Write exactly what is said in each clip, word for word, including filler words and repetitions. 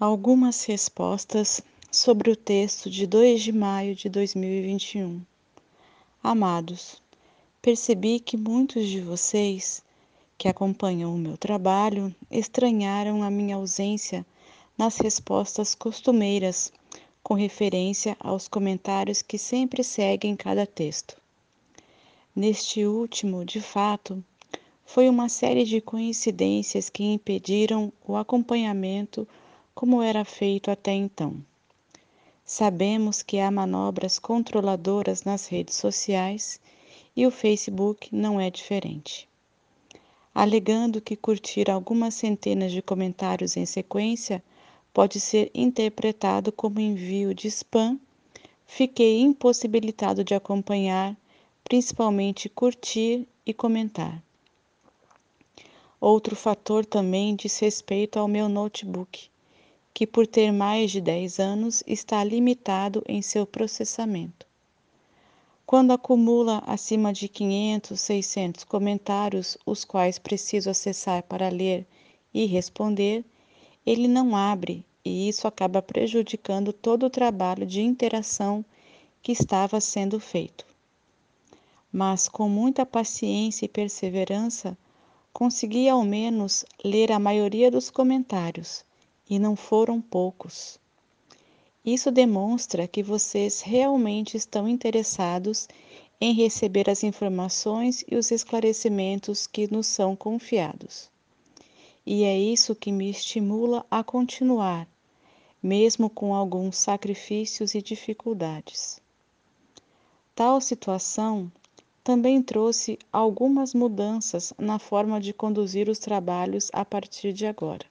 Algumas respostas sobre o texto de dois de maio de dois mil e vinte e um. Amados, percebi que muitos de vocês que acompanham o meu trabalho estranharam a minha ausência nas respostas costumeiras com referência aos comentários que sempre seguem cada texto. Neste último, de fato, foi uma série de coincidências que impediram o acompanhamento como era feito até então. Sabemos que há manobras controladoras nas redes sociais e o Facebook não é diferente. Alegando que curtir algumas centenas de comentários em sequência pode ser interpretado como envio de spam, fiquei impossibilitado de acompanhar, principalmente curtir e comentar. Outro fator também diz respeito ao meu notebook, que por ter mais de dez anos está limitado em seu processamento. Quando acumula acima de quinhentos, seiscentos comentários, os quais preciso acessar para ler e responder, ele não abre e isso acaba prejudicando todo o trabalho de interação que estava sendo feito. Mas com muita paciência e perseverança, consegui ao menos ler a maioria dos comentários. E não foram poucos. Isso demonstra que vocês realmente estão interessados em receber as informações e os esclarecimentos que nos são confiados. E é isso que me estimula a continuar, mesmo com alguns sacrifícios e dificuldades. Tal situação também trouxe algumas mudanças na forma de conduzir os trabalhos a partir de agora.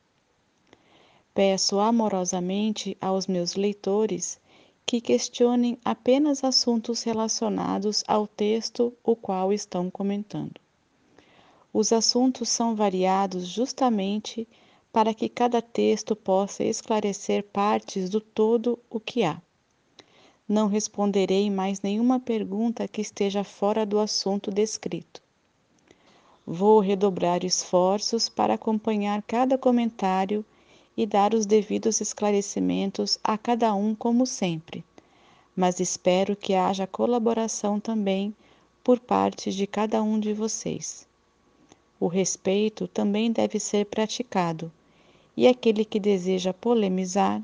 Peço amorosamente aos meus leitores que questionem apenas assuntos relacionados ao texto o qual estão comentando. Os assuntos são variados justamente para que cada texto possa esclarecer partes do todo o que há. Não responderei mais nenhuma pergunta que esteja fora do assunto descrito. Vou redobrar esforços para acompanhar cada comentário e dar os devidos esclarecimentos a cada um como sempre, mas espero que haja colaboração também por parte de cada um de vocês. O respeito também deve ser praticado, e aquele que deseja polemizar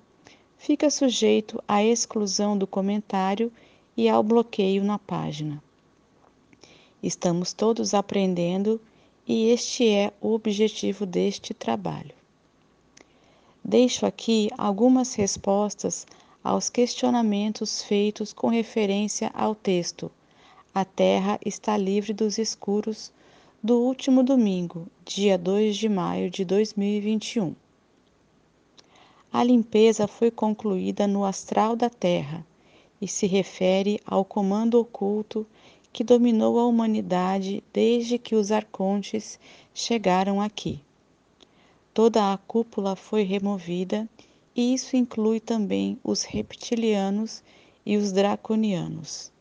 fica sujeito à exclusão do comentário e ao bloqueio na página. Estamos todos aprendendo e este é o objetivo deste trabalho. Deixo aqui algumas respostas aos questionamentos feitos com referência ao texto A Terra está livre dos escuros, do último domingo, dia dois de maio de dois mil e vinte e um. A limpeza foi concluída no astral da Terra e se refere ao comando oculto que dominou a humanidade desde que os arcontes chegaram aqui. Toda a cúpula foi removida, e isso inclui também os reptilianos e os draconianos.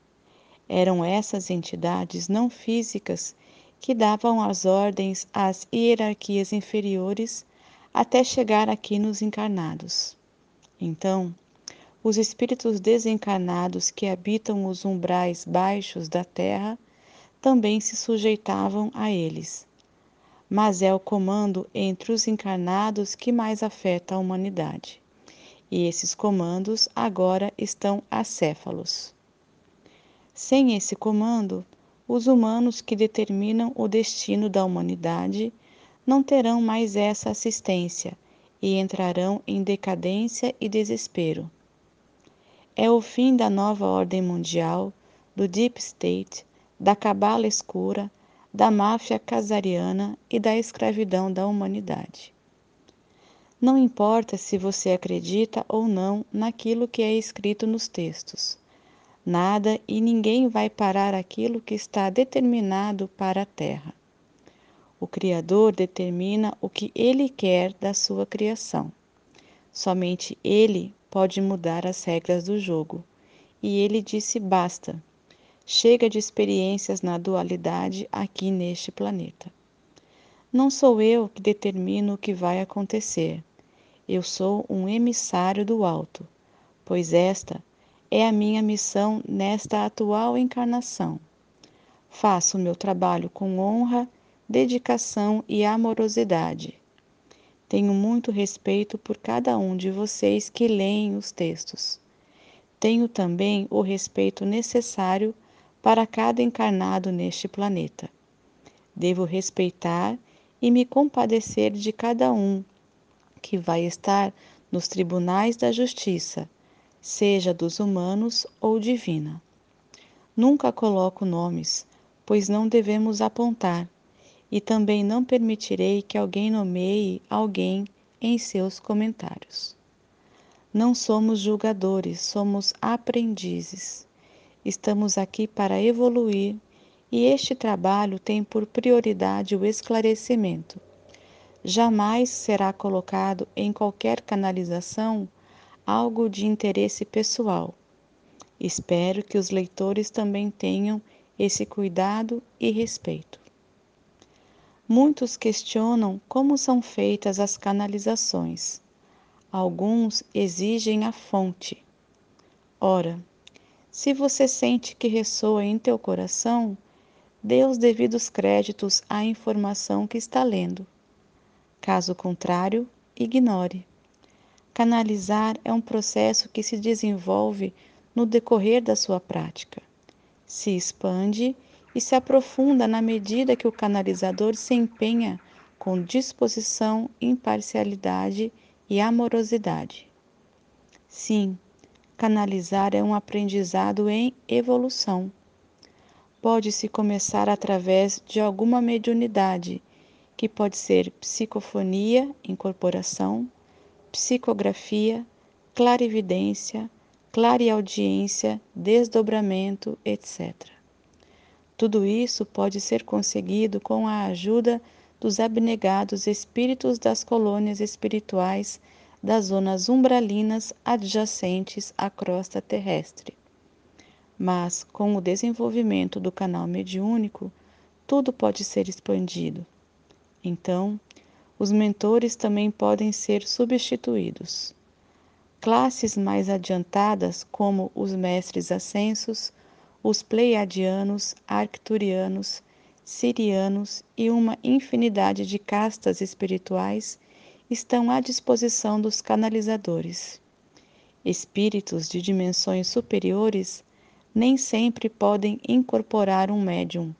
Eram essas entidades não físicas que davam as ordens às hierarquias inferiores até chegar aqui nos encarnados. Então, os espíritos desencarnados que habitam os umbrais baixos da Terra também se sujeitavam a eles. Mas é o comando entre os encarnados que mais afeta a humanidade. E esses comandos agora estão acéfalos. Sem esse comando, os humanos que determinam o destino da humanidade não terão mais essa assistência e entrarão em decadência e desespero. É o fim da nova ordem mundial, do Deep State, da cabala escura, da máfia casariana e da escravidão da humanidade. Não importa se você acredita ou não naquilo que é escrito nos textos. Nada e ninguém vai parar aquilo que está determinado para a Terra. O Criador determina o que Ele quer da sua criação. Somente Ele pode mudar as regras do jogo. E Ele disse basta. Chega de experiências na dualidade aqui neste planeta. Não sou eu que determino o que vai acontecer. eu sou um emissário do alto, pois esta é a minha missão nesta atual encarnação. Faço o meu trabalho com honra, dedicação e amorosidade. Tenho muito respeito por cada um de vocês que leem os textos. Tenho também o respeito necessário para cada encarnado neste planeta. Devo respeitar e me compadecer de cada um que vai estar nos tribunais da justiça, seja dos humanos ou divina. Nunca coloco nomes, pois não devemos apontar, e também não permitirei que alguém nomeie alguém em seus comentários. Não somos julgadores, somos aprendizes. Estamos aqui para evoluir e este trabalho tem por prioridade o esclarecimento. Jamais será colocado em qualquer canalização algo de interesse pessoal. Espero que os leitores também tenham esse cuidado e respeito. Muitos questionam como são feitas as canalizações. Alguns exigem a fonte. Ora, se você sente que ressoa em teu coração, dê os devidos créditos à informação que está lendo. Caso contrário, ignore. Canalizar é um processo que se desenvolve no decorrer da sua prática. Se expande e se aprofunda na medida que o canalizador se empenha com disposição, imparcialidade e amorosidade. Sim, canalizar é um aprendizado em evolução. Pode-se começar através de alguma mediunidade, que pode ser psicofonia, incorporação, psicografia, clarividência, clareaudiência, desdobramento, etcétera. Tudo isso pode ser conseguido com a ajuda dos abnegados espíritos das colônias espirituais das zonas umbralinas adjacentes à crosta terrestre. Mas, com o desenvolvimento do canal mediúnico, tudo pode ser expandido. Então, os mentores também podem ser substituídos. Classes mais adiantadas, como os mestres ascensos, os pleiadianos, arcturianos, sirianos e uma infinidade de castas espirituais estão à disposição dos canalizadores. Espíritos de dimensões superiores nem sempre podem incorporar um médium,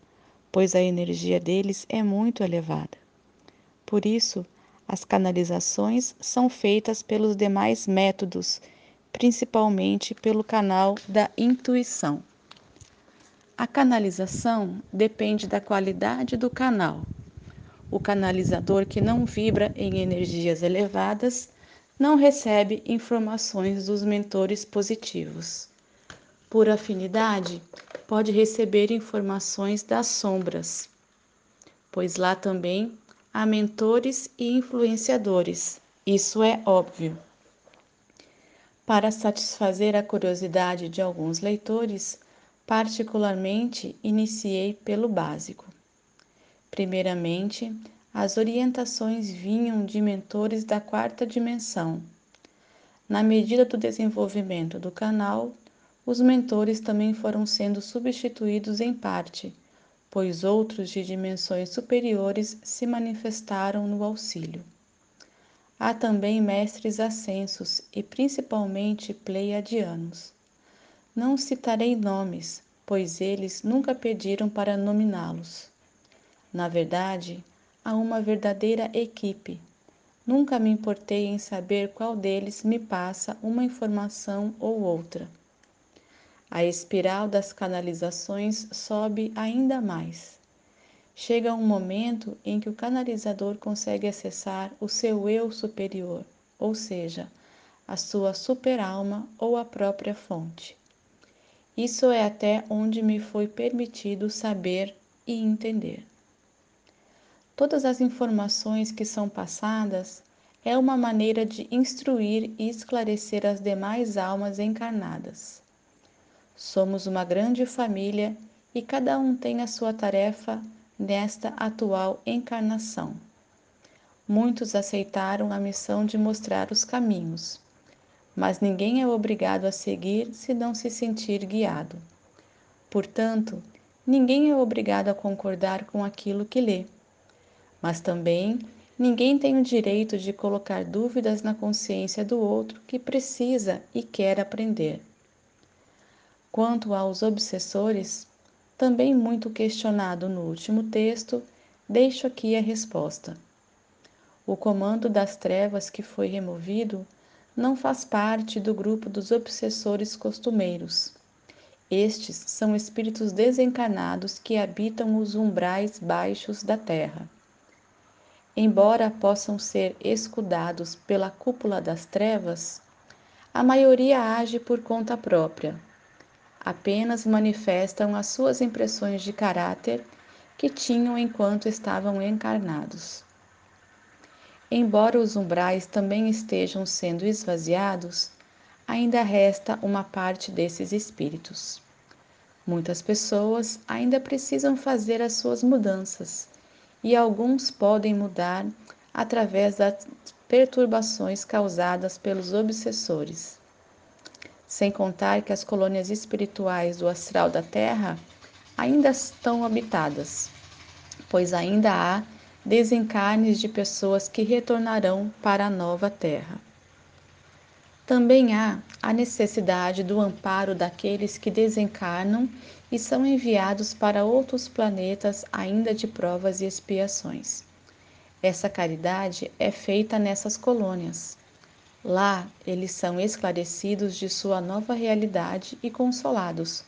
pois a energia deles é muito elevada. Por isso, as canalizações são feitas pelos demais métodos, principalmente pelo canal da intuição. A canalização depende da qualidade do canal. O canalizador que não vibra em energias elevadas não recebe informações dos mentores positivos. Por afinidade, pode receber informações das sombras, pois lá também há mentores e influenciadores, isso é óbvio. Para satisfazer a curiosidade de alguns leitores, particularmente, iniciei pelo básico. Primeiramente, as orientações vinham de mentores da quarta dimensão. Na medida do desenvolvimento do canal, os mentores também foram sendo substituídos em parte, pois outros de dimensões superiores se manifestaram no auxílio. Há também mestres ascensos e principalmente pleiadianos. Não citarei nomes, pois eles nunca pediram para nominá-los. Na verdade, há uma verdadeira equipe. Nunca me importei em saber qual deles me passa uma informação ou outra. A espiral das canalizações sobe ainda mais. Chega um momento em que o canalizador consegue acessar o seu eu superior, ou seja, a sua superalma ou a própria fonte. Isso é até onde me foi permitido saber e entender. Todas as informações que são passadas é uma maneira de instruir e esclarecer as demais almas encarnadas. Somos uma grande família e cada um tem a sua tarefa nesta atual encarnação. muitos aceitaram a missão de mostrar os caminhos, mas ninguém é obrigado a seguir se não se sentir guiado. Portanto, ninguém é obrigado a concordar com aquilo que lê, mas também ninguém tem o direito de colocar dúvidas na consciência do outro que precisa e quer aprender. Quanto aos obsessores, também muito questionado no último texto, deixo aqui a resposta. O comando das trevas que foi removido não faz parte do grupo dos obsessores costumeiros. Estes são espíritos desencarnados que habitam os umbrais baixos da Terra. Embora possam ser escudados pela cúpula das trevas, a maioria age por conta própria. Apenas manifestam as suas impressões de caráter que tinham enquanto estavam encarnados. Embora os umbrais também estejam sendo esvaziados, ainda resta uma parte desses espíritos. Muitas pessoas ainda precisam fazer as suas mudanças, e alguns podem mudar através das perturbações causadas pelos obsessores. Sem contar que as colônias espirituais do astral da Terra ainda estão habitadas, pois ainda há desencarnes de pessoas que retornarão para a nova terra. Também há a necessidade do amparo daqueles que desencarnam e são enviados para outros planetas ainda de provas e expiações. Essa caridade é feita nessas colônias. Lá, eles são esclarecidos de sua nova realidade e consolados,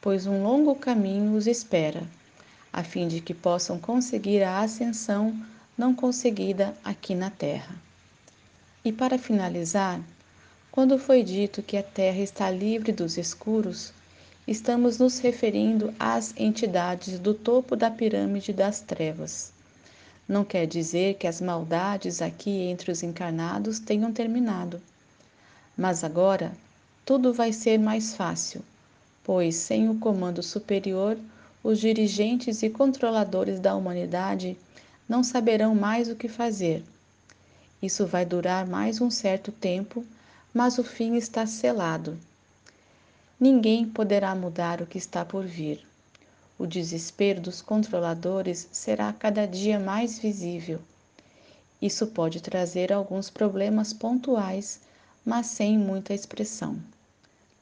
pois um longo caminho os espera, a fim de que possam conseguir a ascensão não conseguida aqui na Terra. E para finalizar, quando foi dito que a Terra está livre dos escuros, estamos nos referindo às entidades do topo da pirâmide das trevas. Não quer dizer que as maldades aqui entre os encarnados tenham terminado. Mas agora, tudo vai ser mais fácil, pois sem o comando superior, os dirigentes e controladores da humanidade não saberão mais o que fazer. Isso vai durar mais um certo tempo, mas o fim está selado. Ninguém poderá mudar o que está por vir. O desespero dos controladores será cada dia mais visível. Isso pode trazer alguns problemas pontuais, mas sem muita expressão.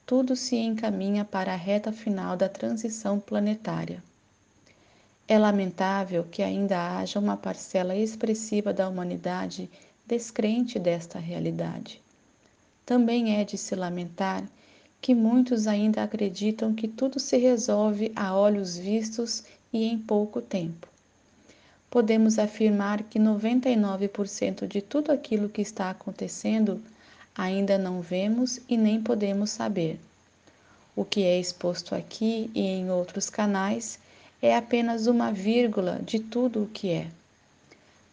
Tudo se encaminha para a reta final da transição planetária. É lamentável que ainda haja uma parcela expressiva da humanidade descrente desta realidade. Também é de se lamentar que muitos ainda acreditam que tudo se resolve a olhos vistos e em pouco tempo. Podemos afirmar que noventa e nove por cento de tudo aquilo que está acontecendo ainda não vemos e nem podemos saber. O que é exposto aqui e em outros canais é apenas uma vírgula de tudo o que é.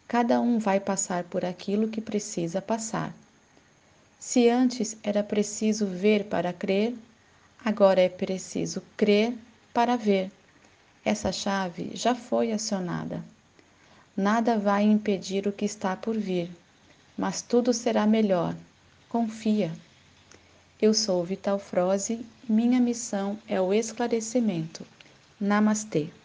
Cada um vai passar por aquilo que precisa passar. Se antes era preciso ver para crer, agora é preciso crer para ver. Essa chave já foi acionada. Nada vai impedir o que está por vir, mas tudo será melhor. Confia. Eu sou Vital Frose e minha missão é o esclarecimento. Namastê.